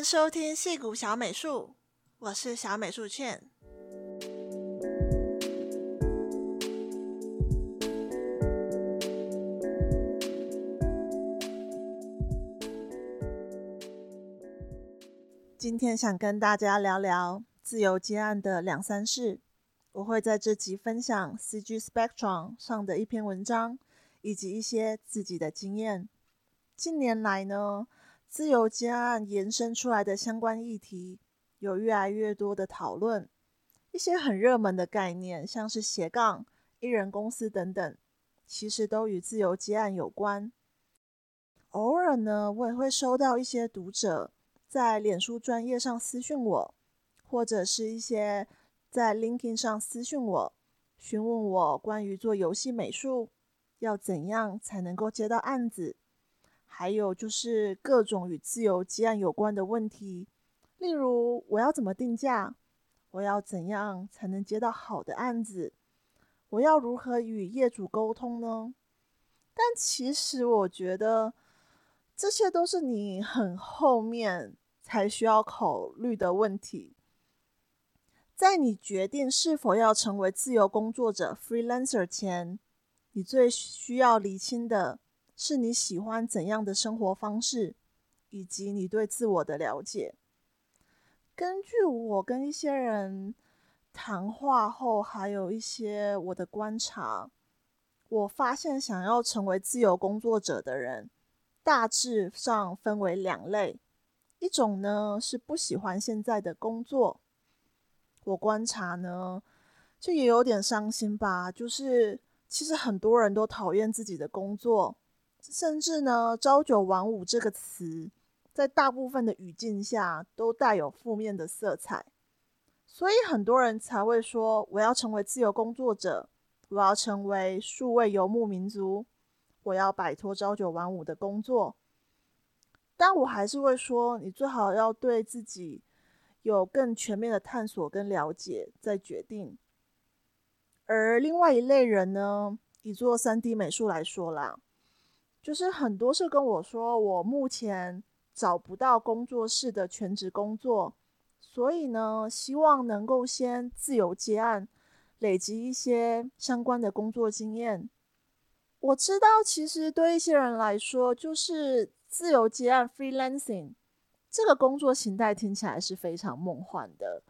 迎收听矽谷小美术，我是小美术券。今天想跟大家聊聊自由接案的两三事，我会在这集分享 CG Spectrum 上的一篇文章，以及一些自己的经验。近年来呢，自由接案延伸出来的相关议题有越来越多的讨论，一些很热门的概念，像是斜杠、一人公司等等，其实都与自由接案有关。偶尔呢，我也会收到一些读者在脸书专页上私讯我，或者是一些在 LinkedIn 上私讯我，询问我关于做游戏美术要怎样才能够接到案子，还有就是各种与自由接案有关的问题，例如我要怎么定价，我要怎样才能接到好的案子，我要如何与业主沟通呢？但其实我觉得这些都是你很后面才需要考虑的问题。在你决定是否要成为自由工作者 freelancer 前，你最需要厘清的是你喜欢怎样的生活方式，以及你对自我的了解。根据我跟一些人谈话后，还有一些我的观察，我发现想要成为自由工作者的人大致上分为两类，一种呢是不喜欢现在的工作，我观察呢这也有点伤心吧，就是其实很多人都讨厌自己的工作，甚至呢朝九晚五这个词在大部分的语境下都带有负面的色彩，所以很多人才会说我要成为自由工作者，我要成为数位游牧民族，我要摆脱朝九晚五的工作。但我还是会说，你最好要对自己有更全面的探索跟了解再决定。而另外一类人呢，以做 3D 美术来说啦，就是很多是跟我说我目前找不到工作室的全职工作，所以呢希望能够先自由接案，累积一些相关的工作经验。我知道其实对一些人来说，就是自由接案 freelancing 这个工作形态听起来是非常梦幻的，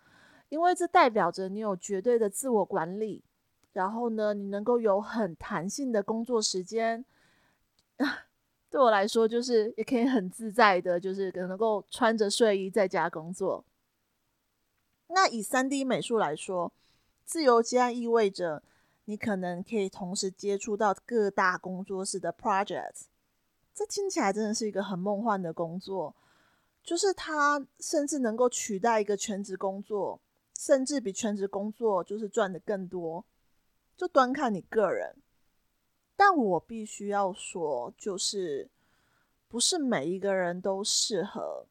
因为这代表着你有绝对的自我管理，然后呢你能够有很弹性的工作时间对我来说就是也可以很自在的，就是能够穿着睡衣在家工作。那以 3D 美术来说，自由接案意味着你可能可以同时接触到各大工作室的 project， 这听起来真的是一个很梦幻的工作，就是它甚至能够取代一个全职工作，甚至比全职工作就是赚的更多，就端看你个人。但我必须要说，就是不是每一个人都适合。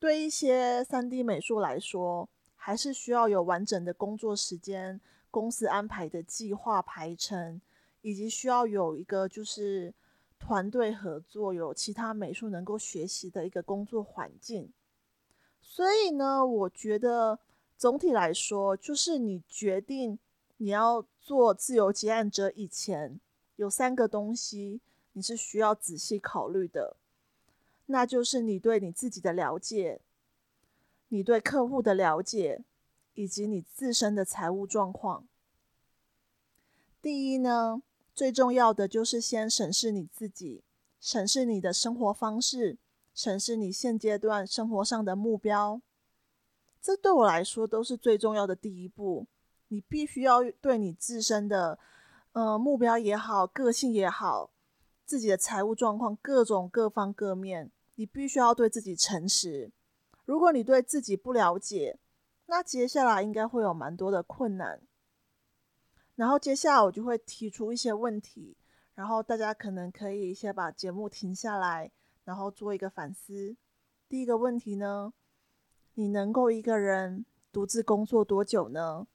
对一些 3D 美术来说，还是需要有完整的工作时间，公司安排的计划排程，以及需要有一个就是团队合作，有其他美术能够学习的一个工作环境。所以呢，我觉得总体来说，就是你决定你要做自由接案者以前，有3个东西你是需要仔细考虑的，那就是你对你自己的了解，你对客户的了解，以及你自身的财务状况。第一呢，最重要的就是先审视你自己，审视你的生活方式，审视你现阶段生活上的目标。这对我来说都是最重要的第一步，你必须要对你自身的目标也好，个性也好，自己的财务状况，各种各方各面，你必须要对自己诚实。如果你对自己不了解，那接下来应该会有蛮多的困难。然后接下来我就会提出一些问题，然后大家可能可以先把节目停下来，然后做一个反思。第一个问题呢，你能够一个人独自工作多久呢？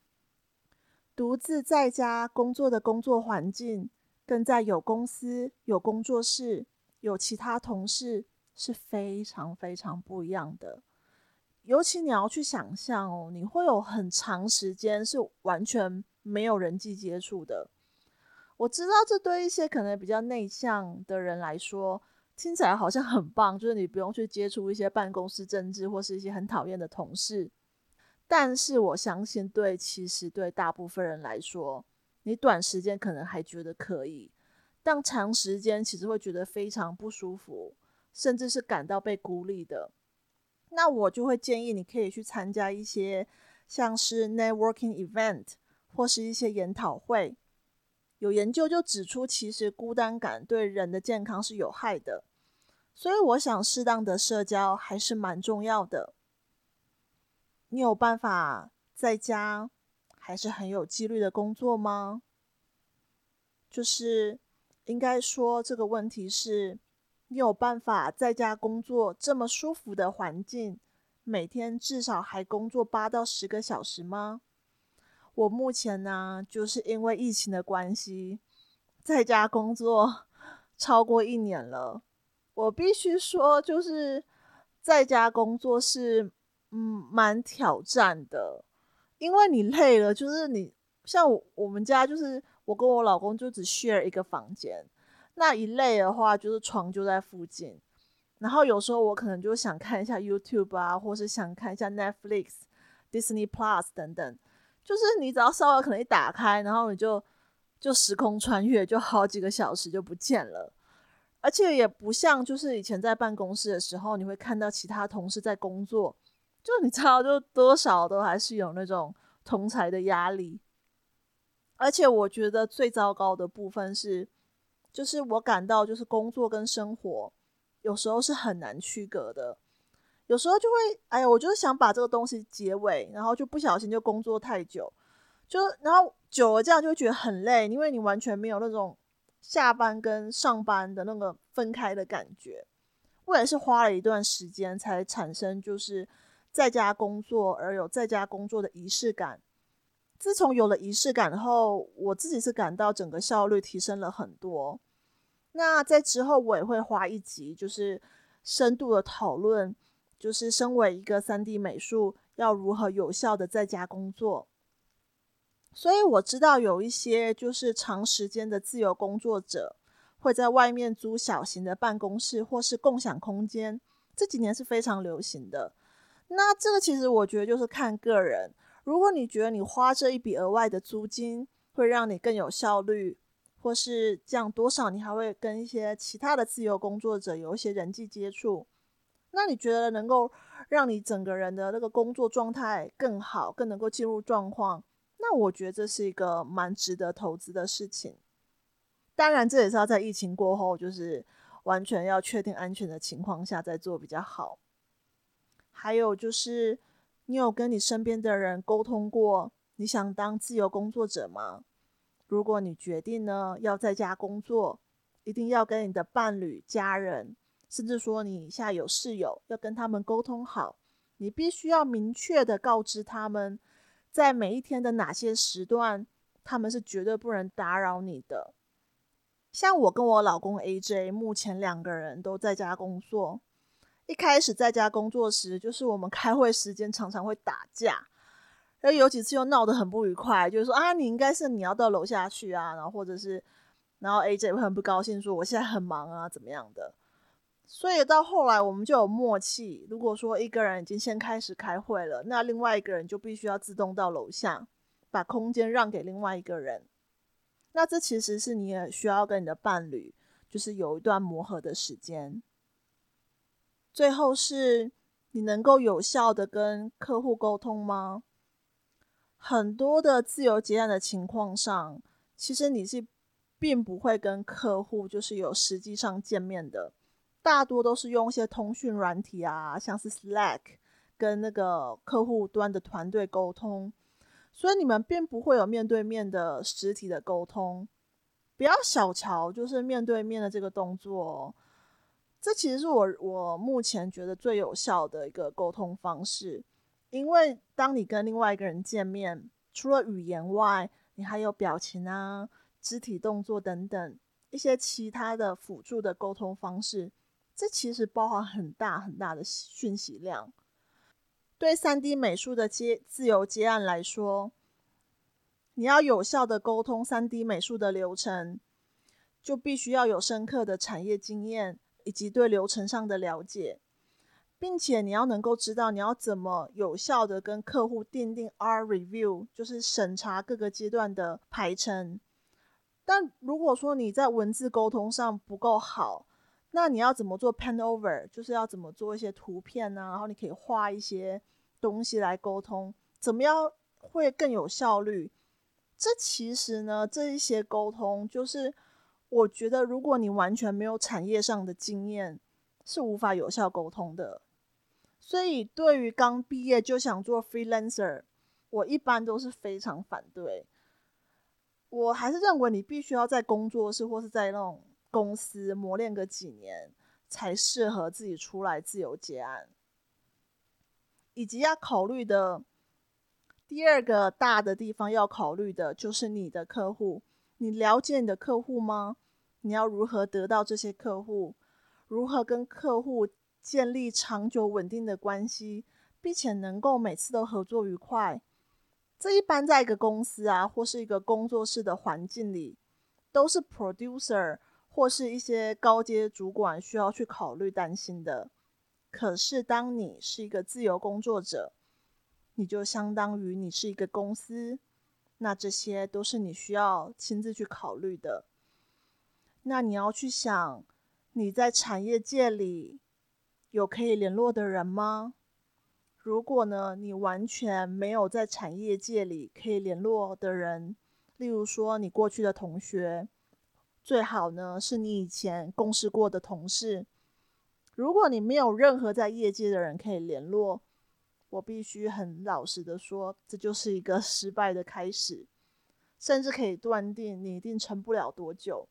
独自在家工作的工作环境，跟在有公司、有工作室、有其他同事，是非常非常不一样的。尤其你要去想象哦，你会有很长时间是完全没有人际接触的。我知道这对一些可能比较内向的人来说听起来好像很棒，就是你不用去接触一些办公室政治或是一些很讨厌的同事，但是我相信其实对大部分人来说，你短时间可能还觉得可以，但长时间其实会觉得非常不舒服，甚至是感到被孤立的。那我就会建议你可以去参加一些像是 networking event 或是一些研讨会。有研究就指出，其实孤单感对人的健康是有害的，所以我想适当的社交还是蛮重要的。你有办法在家还是很有纪律的工作吗？就是应该说这个问题是，你有办法在家工作这么舒服的环境，每天至少还工作8到10个小时吗？我目前呢，就是因为疫情的关系，在家工作超过1年了。我必须说，就是在家工作是蛮挑战的，因为你累了，就是你像 我们家，就是我跟我老公就只 share 一个房间。那一类的话就是床就在附近，然后有时候我可能就想看一下 YouTube 啊，或是想看一下 Netflix、 Disney Plus 等等，就是你只要稍微可能一打开，然后你就时空穿越，就好几个小时就不见了。而且也不像就是以前在办公室的时候，你会看到其他同事在工作，就你知道就多少都还是有那种同侪的压力。而且我觉得最糟糕的部分是，就是我感到就是工作跟生活有时候是很难区隔的。有时候就会我就是想把这个东西结尾，然后就不小心就工作太久，就然后久了这样就会觉得很累，因为你完全没有那种下班跟上班的那个分开的感觉。我也是花了一段时间才产生就是在家工作而有在家工作的仪式感。自从有了仪式感后，我自己是感到整个效率提升了很多。那在之后我也会花一集就是深度的讨论，就是身为一个 3D 美术要如何有效的在家工作。所以我知道有一些就是长时间的自由工作者会在外面租小型的办公室或是共享空间，这几年是非常流行的。那这个其实我觉得就是看个人，如果你觉得你花这一笔额外的租金会让你更有效率，或是这样多少你还会跟一些其他的自由工作者有一些人际接触，那你觉得能够让你整个人的那个工作状态更好，更能够进入状况，那我觉得这是一个蛮值得投资的事情。当然这也是要在疫情过后，就是完全要确定安全的情况下再做比较好。还有就是你有跟你身边的人沟通过你想当自由工作者吗？如果你决定呢要在家工作，一定要跟你的伴侣、家人，甚至说你下有室友，要跟他们沟通好。你必须要明确的告知他们在每一天的哪些时段他们是绝对不能打扰你的。像我跟我老公 AJ 目前2个人都在家工作。一开始在家工作时，就是我们开会时间常常会打架，而有几次又闹得很不愉快，就是说你应该是你要到楼下去啊，然后或者是然后 AJ 会很不高兴说我现在很忙啊怎么样的。所以到后来我们就有默契，如果说一个人已经先开始开会了，那另外一个人就必须要自动到楼下，把空间让给另外一个人。那这其实是你也需要跟你的伴侣就是有一段磨合的时间。最后是你能够有效的跟客户沟通吗？很多的自由结案的情况上，其实你是并不会跟客户就是有实际上见面的，大多都是用一些通讯软体啊，像是 Slack 跟那个客户端的团队沟通，所以你们并不会有面对面的实体的沟通。不要小瞧就是面对面的这个动作哦，这其实是我目前觉得最有效的一个沟通方式。因为当你跟另外一个人见面，除了语言外，你还有表情啊、肢体动作等等一些其他的辅助的沟通方式，这其实包含很大很大的讯息量。对 3D 美术的自由接案来说，你要有效的沟通 3D 美术的流程，就必须要有深刻的产业经验以及对流程上的了解，并且你要能够知道你要怎么有效的跟客户订定 R Review， 就是审查各个阶段的排程。但如果说你在文字沟通上不够好，那你要怎么做 Pan Over， 就是要怎么做一些图片啊，然后你可以画一些东西来沟通，怎么样会更有效率。这其实呢，这一些沟通就是我觉得如果你完全没有产业上的经验，是无法有效沟通的。所以对于刚毕业就想做 freelancer， 我一般都是非常反对。我还是认为你必须要在工作室或是在那种公司磨练个几年，才适合自己出来自由接案。以及要考虑的第二个大的地方要考虑的就是你的客户。你了解你的客户吗？你要如何得到这些客户？如何跟客户建立长久稳定的关系，并且能够每次都合作愉快？这一般在一个公司啊，或是一个工作室的环境里，都是 producer 或是一些高阶主管需要去考虑担心的。可是当你是一个自由工作者，你就相当于你是一个公司，那这些都是你需要亲自去考虑的。那你要去想，你在产业界里有可以联络的人吗？如果呢，你完全没有在产业界里可以联络的人，例如说你过去的同学，最好呢是你以前共事过的同事。如果你没有任何在业界的人可以联络，我必须很老实的说，这就是一个失败的开始，甚至可以断定你一定撑不了多久。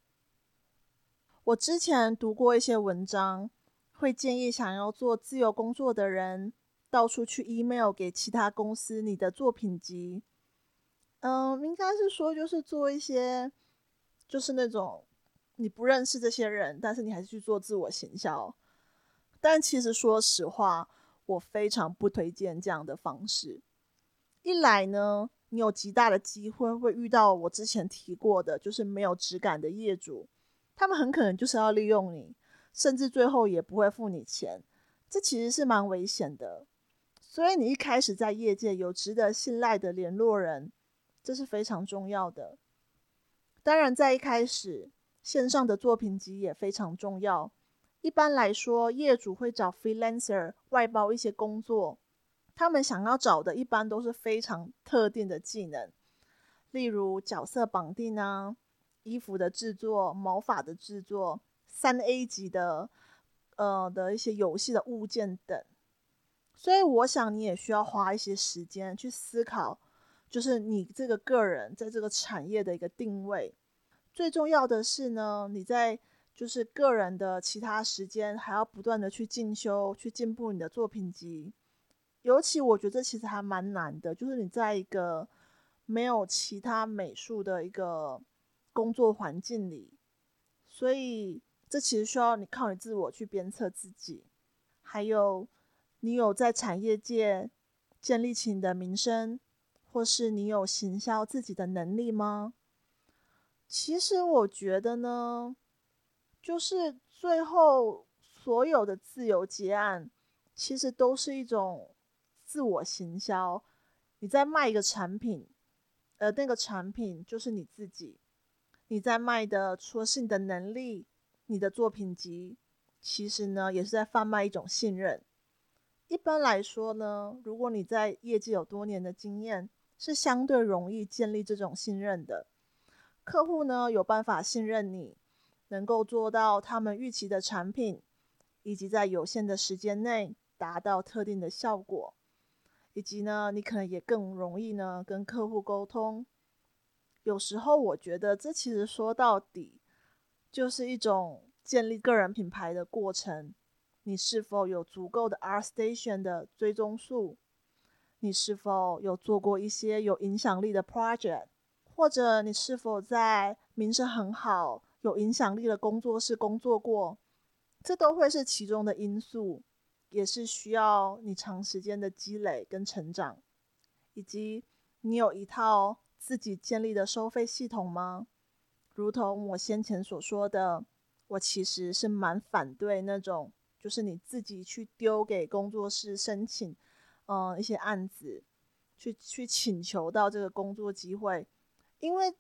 我之前读过一些文章，会建议想要做自由工作的人，到处去 email 给其他公司你的作品集。应该是说就是做一些，就是那种你不认识这些人，但是你还是去做自我行销。但其实说实话，我非常不推荐这样的方式。一来呢，你有极大的机会会遇到我之前提过的，就是没有质感的业主，他们很可能就是要利用你，甚至最后也不会付你钱，这其实是蛮危险的。所以你一开始在业界有值得信赖的联络人，这是非常重要的。当然在一开始，线上的作品集也非常重要。一般来说，业主会找 freelancer 外包一些工作，他们想要找的一般都是非常特定的技能，例如角色绑定啊、衣服的制作、毛发的制作、3A 级的一些游戏的物件等。所以我想你也需要花一些时间去思考，就是你这个个人在这个产业的一个定位。最重要的是呢，你在就是个人的其他时间还要不断的去进修，去进步你的作品集。尤其我觉得其实还蛮难的，就是你在一个没有其他美术的一个工作环境里，所以这其实需要你靠你自我去鞭策自己。还有你有在产业界建立起你的名声，或是你有行销自己的能力吗？其实我觉得呢，就是最后所有的自由接案其实都是一种自我行销，你在卖一个产品，而那个产品就是你自己，你在卖的除了是你的能力、你的作品集，其实呢也是在贩卖一种信任。一般来说呢，如果你在业界有多年的经验，是相对容易建立这种信任的。客户呢有办法信任你，能够做到他们预期的产品，以及在有限的时间内达到特定的效果，以及呢你可能也更容易呢跟客户沟通。有时候我觉得这其实说到底就是一种建立个人品牌的过程。你是否有足够的 ArtStation 的追踪数？你是否有做过一些有影响力的 project？ 或者你是否在名声很好、有影响力的工作室工作过？这都会是其中的因素，也是需要你长时间的积累跟成长，以及你有一套自己建立的收费系统吗？如同我先前所说的，我其实是蛮反对那种就是你自己去丢给工作室申请一些案子去请求到这个工作机会，因为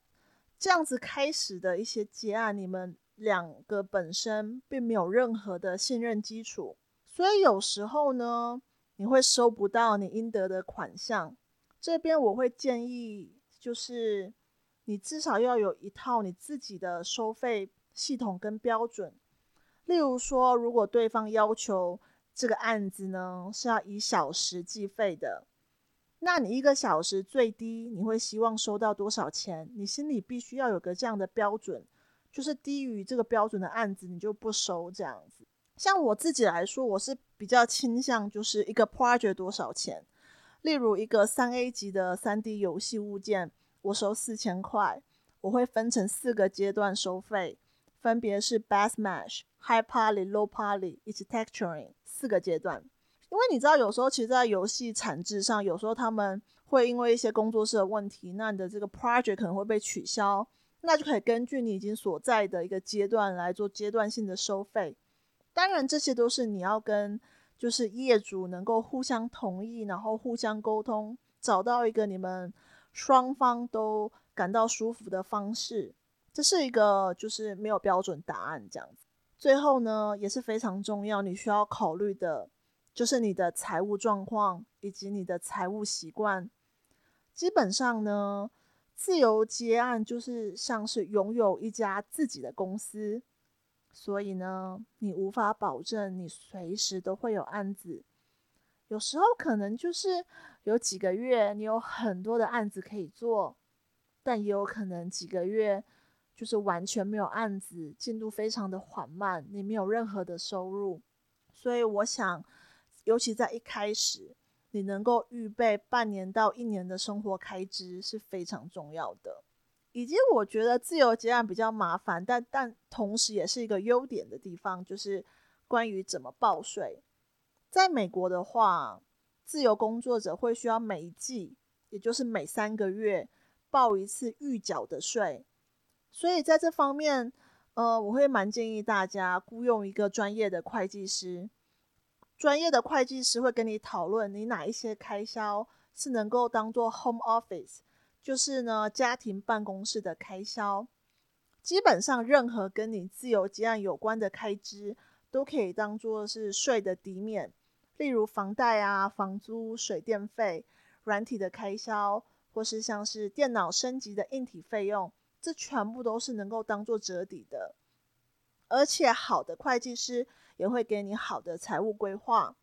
这样子开始的一些结案，你们两个本身并没有任何的信任基础，所以有时候呢你会收不到你应得的款项。这边我会建议就是你至少要有一套你自己的收费系统跟标准，例如说如果对方要求这个案子呢是要以小时计费的，那你一个小时最低你会希望收到多少钱，你心里必须要有个这样的标准，就是低于这个标准的案子你就不收这样子。像我自己来说，我是比较倾向就是一个 project 多少钱，例如一个 3A 级的 3D 游戏物件我收4000块，我会分成4个阶段收费，分别是 Bass Mash、High Poly、Low Poly 以及 Texturing 4个阶段。因为你知道有时候其实在游戏产制上，有时候他们会因为一些工作室的问题，那你的这个 project 可能会被取消，那就可以根据你已经所在的一个阶段来做阶段性的收费。当然这些都是你要跟就是业主能够互相同意，然后互相沟通，找到一个你们双方都感到舒服的方式，这是一个就是没有标准答案这样子。最后呢也是非常重要，你需要考虑的就是你的财务状况以及你的财务习惯。基本上呢自由接案就是像是拥有一家自己的公司，所以呢你无法保证你随时都会有案子，有时候可能就是有几个月你有很多的案子可以做，但也有可能几个月就是完全没有案子，进度非常的缓慢，你没有任何的收入。所以我想尤其在一开始你能够预备半年到1年的生活开支是非常重要的。以及我觉得自由接案比较麻烦，但同时也是一个优点的地方，就是关于怎么报税。在美国的话，自由工作者会需要每一季，也就是每3个月报一次预缴的税，所以在这方面我会蛮建议大家雇用一个专业的会计师。专业的会计师会跟你讨论你哪一些开销是能够当做 home office， 就是呢家庭办公室的开销。基本上任何跟你自由接案有关的开支都可以当做是税的抵免，例如房贷啊、房租、水电费、软体的开销，或是像是电脑升级的硬体费用，这全部都是能够当做折抵的。而且好的会计师也会给你好的财务规划，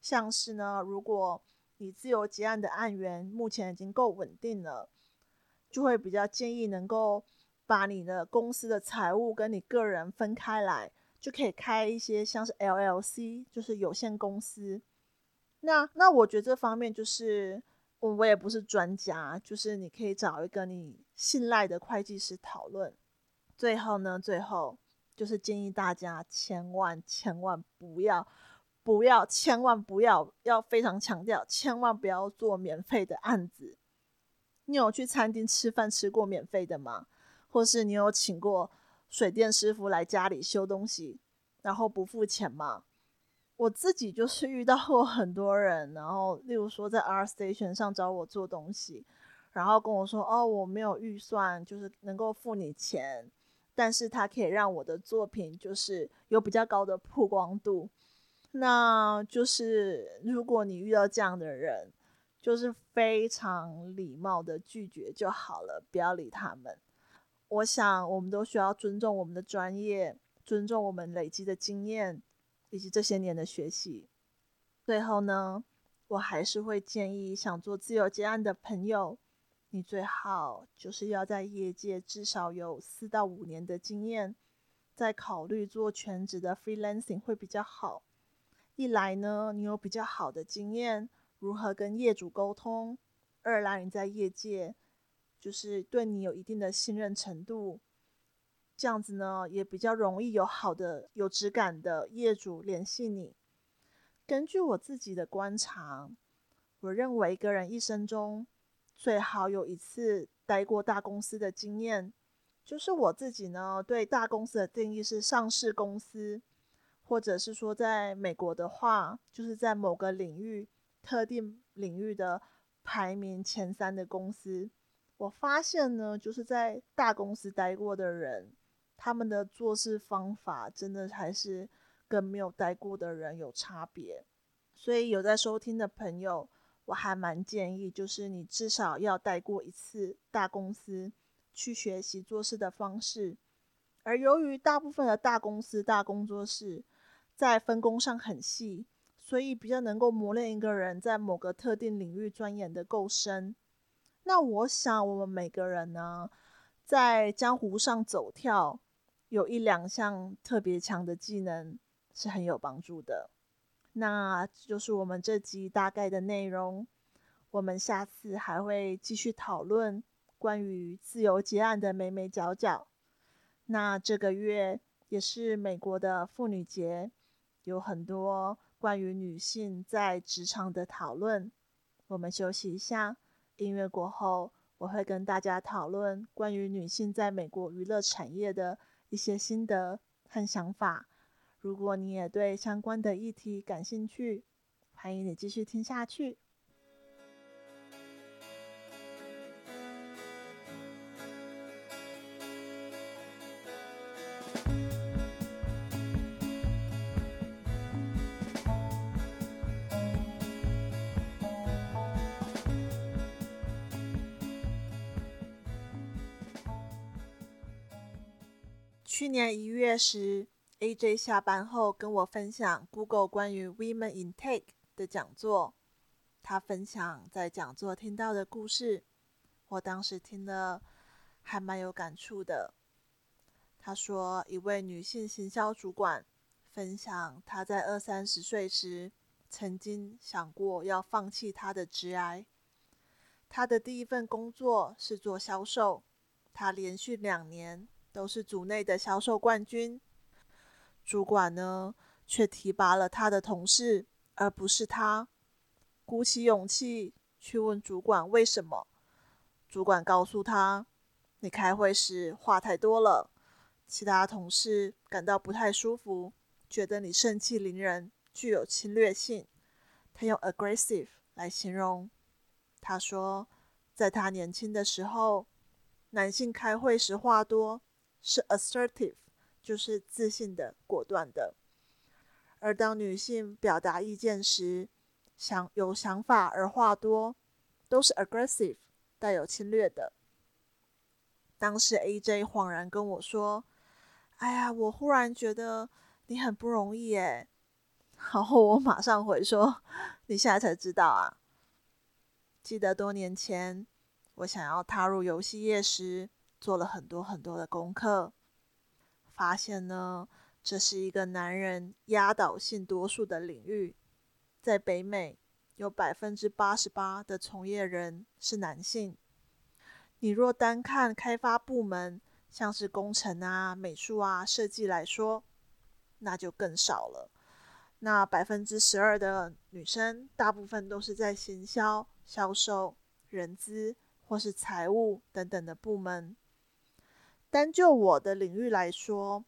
像是呢如果你自由结案的案源目前已经够稳定了，就会比较建议能够把你的公司的财务跟你个人分开来，就可以开一些像是 LLC 就是有限公司。那我觉得这方面就是我也不是专家，就是你可以找一个你信赖的会计师讨论。最后就是建议大家千万不要，要非常强调，千万不要做免费的案子。你有去餐厅吃饭吃过免费的吗？或是你有请过水电师傅来家里修东西然后不付钱吗？我自己就是遇到过很多人，然后例如说在 ArtStation 上找我做东西，然后跟我说我没有预算就是能够付你钱，但是它可以让我的作品就是有比较高的曝光度。那就是如果你遇到这样的人，就是非常礼貌的拒绝就好了，不要理他们。我想我们都需要尊重我们的专业，尊重我们累积的经验以及这些年的学习。最后呢，我还是会建议想做自由接案的朋友，你最好就是要在业界至少有4到5年的经验，再考虑做全职的 freelancing 会比较好。一来呢你有比较好的经验如何跟业主沟通，二来你在业界就是对你有一定的信任程度，这样子呢也比较容易有好的有质感的业主联系你。根据我自己的观察，我认为一个人一生中最好有一次待过大公司的经验。就是我自己呢对大公司的定义是上市公司，或者是说在美国的话就是在某个领域特定领域的排名前3的公司。我发现呢就是在大公司待过的人，他们的做事方法真的还是跟没有待过的人有差别。所以有在收听的朋友，我还蛮建议就是你至少要待过一次大公司，去学习做事的方式。而由于大部分的大公司大工作室在分工上很细，所以比较能够磨练一个人在某个特定领域钻研的够深。那我想我们每个人呢在江湖上走跳，有1-2项特别强的技能是很有帮助的。那就是我们这集大概的内容，我们下次还会继续讨论关于自由结案的眉眉角角。那这个月也是美国的妇女节，有很多关于女性在职场的讨论。我们休息一下，音乐过后我会跟大家讨论关于女性在美国娱乐产业的一些心得和想法。如果你也对相关的议题感兴趣，欢迎你继续听下去。去年1月时 AJ 下班后跟我分享 Google 关于 Women in Tech 的讲座，他分享在讲座听到的故事，我当时听了还蛮有感触的。他说一位女性行销主管分享她在20-30岁时曾经想过要放弃她的职涯。她的第一份工作是做销售，她连续2年都是组内的销售冠军。主管呢，却提拔了他的同事，而不是他。鼓起勇气去问主管为什么，主管告诉他：“你开会时话太多了，其他同事感到不太舒服，觉得你盛气凌人，具有侵略性。”他用 aggressive 来形容。他说，在他年轻的时候，男性开会时话多是 assertive， 就是自信的、果断的。而当女性表达意见时，有想法而话多，都是 aggressive， 带有侵略的。当时 AJ 恍然跟我说：“哎呀，我忽然觉得你很不容易耶。”然后我马上回说：“你现在才知道啊？记得多年前，我想要踏入游戏业时，做了很多的功课，发现呢，这是一个男人压倒性多数的领域。在北美，有88%的从业人是男性。你若单看开发部门，像是工程啊、美术啊、设计来说，那就更少了。那12%的女生，大部分都是在行销、销售、人资或是财务等等的部门。单就我的领域来说，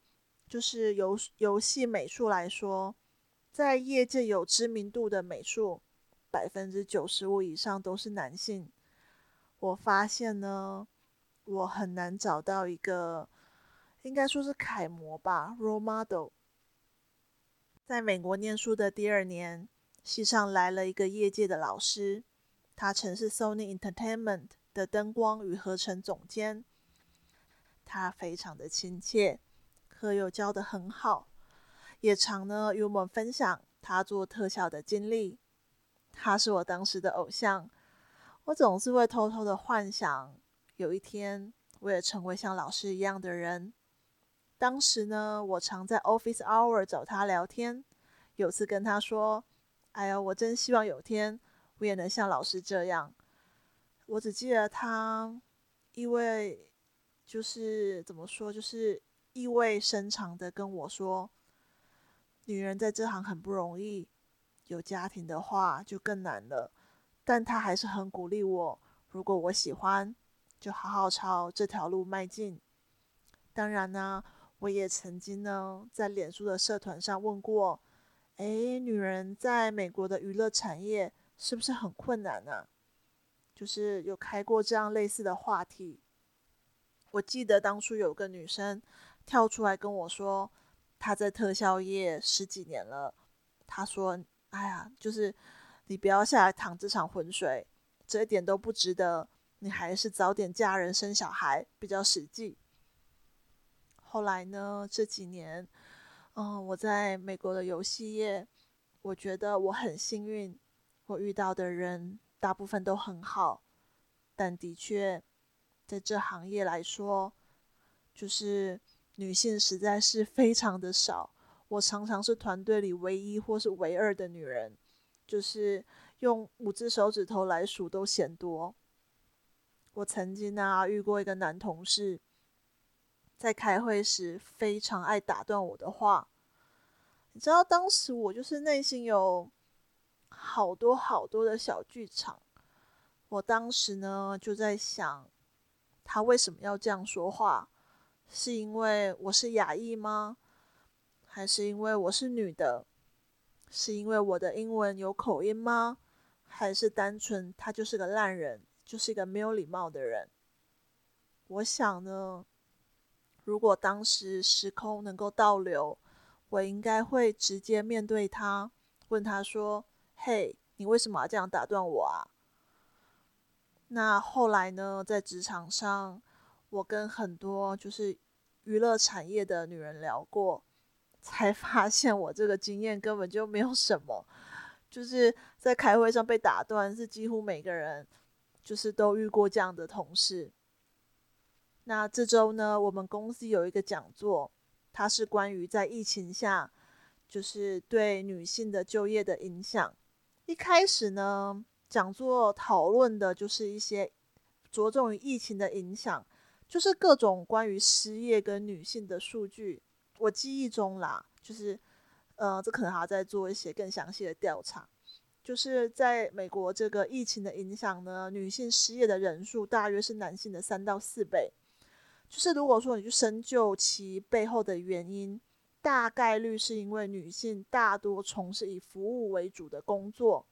就是游戏美术来说，在业界有知名度的美术，95% 以上都是男性。我发现呢，我很难找到一个，应该说是楷模吧 ，role model。在美国念书的第2年，系上来了一个业界的老师，他曾是 Sony Entertainment 的灯光与合成总监。他非常的亲切，课又教得很好，也常呢与我们分享他做特效的经历。他是我当时的偶像，我总是会偷偷的幻想有一天我也成为像老师一样的人。当时呢，我常在 office hour 找他聊天，有次跟他说：“哎呀，我真希望有天我也能像老师这样。”我只记得他因为就是怎么说，就是意味深长的跟我说，女人在这行很不容易，有家庭的话就更难了，但她还是很鼓励我，如果我喜欢就好好朝这条路迈进。当然呢，我也曾经呢在脸书的社团上问过，女人在美国的娱乐产业是不是很困难啊？就是有开过这样类似的话题。我记得当初有个女生跳出来跟我说，她在特效业10几年了，她说就是你不要下来淌这场浑水，这一点都不值得，你还是早点嫁人生小孩比较实际。后来呢，这几年我在美国的游戏业，我觉得我很幸运，我遇到的人大部分都很好，但的确在这行业来说，就是女性实在是非常的少，我常常是团队里唯一或是唯二的女人，就是用5只手指头来数都嫌多。我曾经遇过一个男同事，在开会时非常爱打断我的话，你知道当时我就是内心有好多好多的小剧场。我当时呢就在想，他为什么要这样说话？是因为我是亚裔吗？还是因为我是女的？是因为我的英文有口音吗？还是单纯他就是个烂人，就是一个没有礼貌的人？我想呢，如果当时时空能够倒流，我应该会直接面对他，问他说，嘿，你为什么要这样打断我啊？那后来呢，在职场上，我跟很多就是娱乐产业的女人聊过，才发现我这个经验根本就没有什么，就是在开会上被打断是几乎每个人就是都遇过这样的同事。那这周呢，我们公司有一个讲座，它是关于在疫情下就是对女性的就业的影响。一开始呢，讲座讨论的就是一些着重于疫情的影响，就是各种关于失业跟女性的数据。我记忆中啦，就是这可能还要再做一些更详细的调查，就是在美国这个疫情的影响呢，女性失业的人数大约是男性的3到4倍，就是如果说你去深究其背后的原因，大概率是因为女性大多从事以服务为主的工作，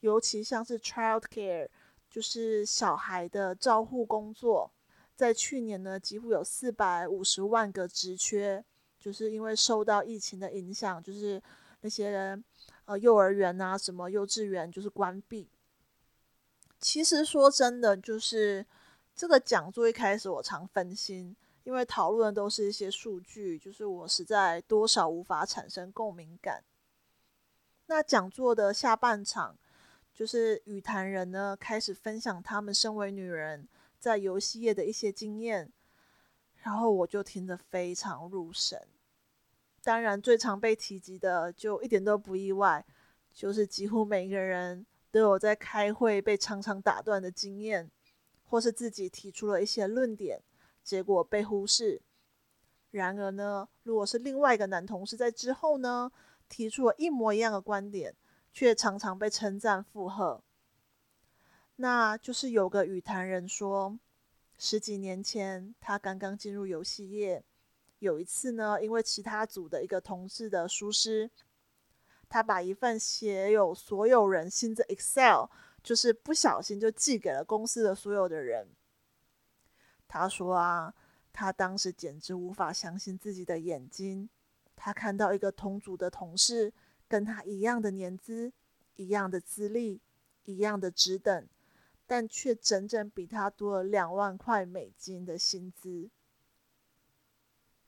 尤其像是 childcare 就是小孩的照护工作。在去年呢，几乎有450万个职缺，就是因为受到疫情的影响，就是那些人幼儿园啊什么幼稚园就是关闭。其实说真的，就是这个讲座一开始我常分心，因为讨论的都是一些数据，就是我实在多少无法产生共鸣感。那讲座的下半场，就是与谈人呢开始分享他们身为女人在游戏业的一些经验，然后我就听得非常入神。当然最常被提及的就一点都不意外，就是几乎每个人都有在开会被常常打断的经验，或是自己提出了一些论点结果被忽视。然而呢，如果是另外一个男同事在之后呢提出了一模一样的观点，却常常被称赞附和。那就是有个语坛人说，10几年前，他刚刚进入游戏业，有一次呢，因为其他组的一个同事的疏失，他把一份写有所有人姓的 Excel， 就是不小心就寄给了公司的所有的人。他说他当时简直无法相信自己的眼睛，他看到一个同组的同事跟他一样的年资、一样的资历、一样的职等，但却整整比他多了$20,000的薪资。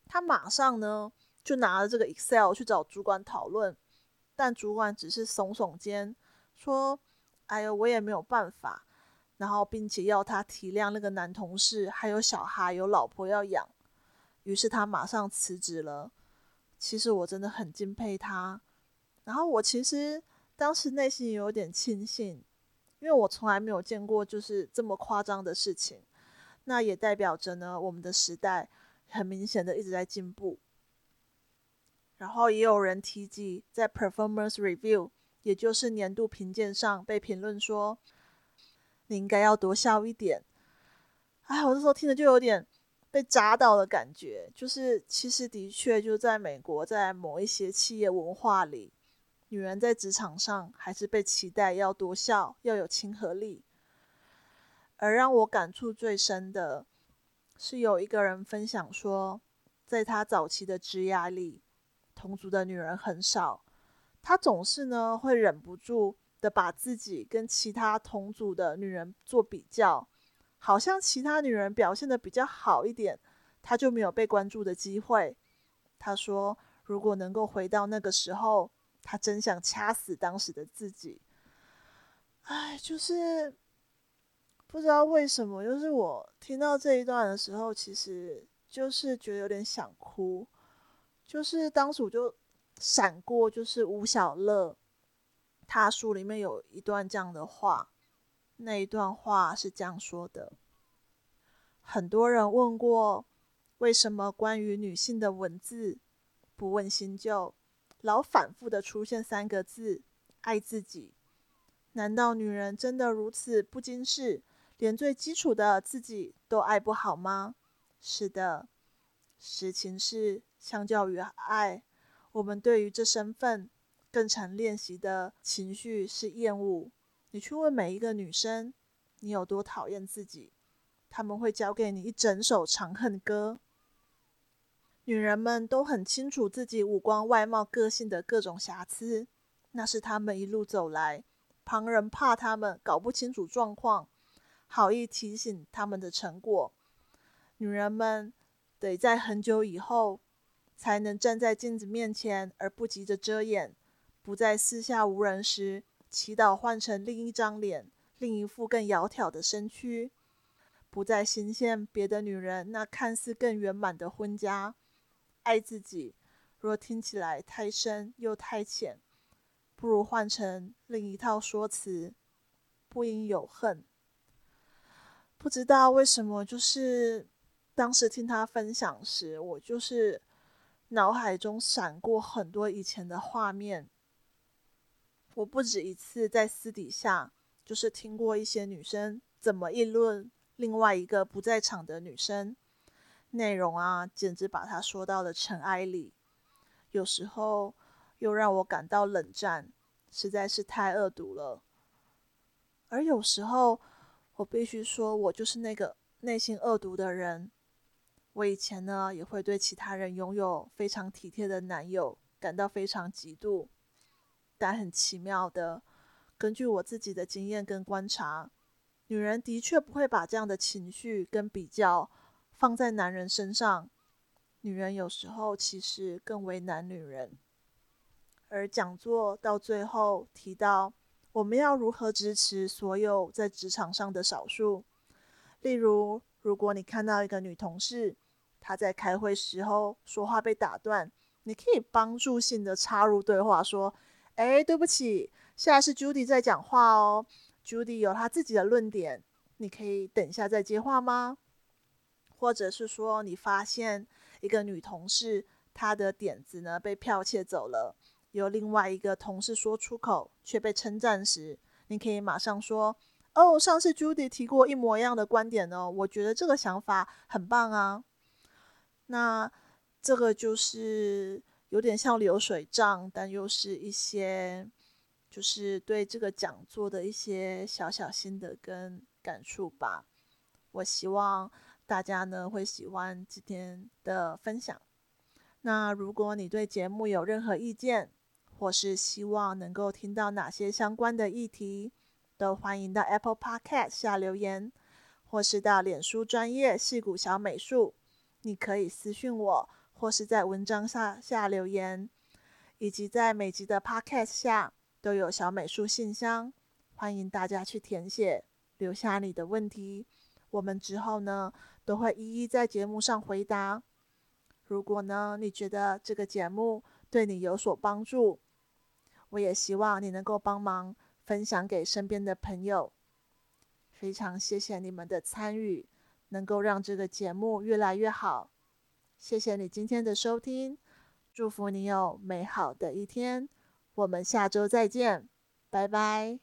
他马上呢就拿了这个 Excel 去找主管讨论，但主管只是耸耸肩说，哎呦，我也没有办法，然后并且要他体谅那个男同事还有小孩有老婆要养。于是他马上辞职了。其实我真的很敬佩他，然后我其实当时内心有点庆幸，因为我从来没有见过就是这么夸张的事情。那也代表着呢，我们的时代很明显的一直在进步。然后也有人提及在 performance review， 也就是年度评鉴上被评论说你应该要多笑一点。哎，我那时候听着就有点被砸到的感觉，就是其实的确就在美国，在某一些企业文化里，女人在职场上还是被期待要多笑，要有亲和力。而让我感触最深的是有一个人分享说，在他早期的职涯里，同族的女人很少，她总是呢会忍不住的把自己跟其他同族的女人做比较，好像其他女人表现的比较好一点，她就没有被关注的机会。她说如果能够回到那个时候，她真想掐死当时的自己。哎，就是不知道为什么，就是我听到这一段的时候，其实就是觉得有点想哭。就是当时我就闪过，就是吴晓乐他书里面有一段这样的话，那一段话是这样说的：很多人问过，为什么关于女性的文字不问新旧，老反复的出现三个字爱自己？难道女人真的如此不经事，连最基础的自己都爱不好吗？是的，实情是相较于爱，我们对于这身份更常练习的情绪是厌恶。你去问每一个女生你有多讨厌自己，她们会教给你一整首长恨歌。女人们都很清楚自己五官外貌个性的各种瑕疵，那是她们一路走来旁人怕她们搞不清楚状况，好意提醒她们的成果。女人们得在很久以后才能站在镜子面前而不急着遮掩，不在四下无人时祈祷换成另一张脸，另一副更窈窕的身躯，不再新鲜别的女人那看似更圆满的婚家。爱自己若听起来太深又太浅，不如换成另一套说辞，不应有恨。不知道为什么，就是当时听他分享时，我就是脑海中闪过很多以前的画面。我不止一次在私底下就是听过一些女生怎么议论另外一个不在场的女生，内容啊简直把她说到了尘埃里，有时候又让我感到冷战，实在是太恶毒了。而有时候我必须说，我就是那个内心恶毒的人。我以前呢也会对其他人拥有非常体贴的男友感到非常嫉妒，但很奇妙的，根据我自己的经验跟观察，女人的确不会把这样的情绪跟比较放在男人身上，女人有时候其实更为难女人。而讲座到最后提到，我们要如何支持所有在职场上的少数，例如如果你看到一个女同事她在开会时候说话被打断，你可以帮助性的插入对话，说对不起，现在是 Judy 在讲话哦， Judy 有她自己的论点，你可以等一下再接话吗？或者是说你发现一个女同事她的点子呢被剽窃走了，由另外一个同事说出口却被称赞时，你可以马上说上次 Judy 提过一模一样的观点哦，我觉得这个想法很棒啊。那这个就是有点像流水账，但又是一些就是对这个讲座的一些小小心得跟感触吧。我希望大家呢会喜欢今天的分享。那如果你对节目有任何意见，或是希望能够听到哪些相关的议题，都欢迎到 Apple Podcast 下留言，或是到脸书专页矽谷小美术，你可以私讯我，或是在文章 下留言，以及在每集的 Podcast 下都有小美术信箱，欢迎大家去填写，留下你的问题，我们之后呢都会一一在节目上回答。如果呢你觉得这个节目对你有所帮助，我也希望你能够帮忙分享给身边的朋友。非常谢谢你们的参与，能够让这个节目越来越好。谢谢你今天的收听，祝福你有美好的一天，我们下周再见，拜拜。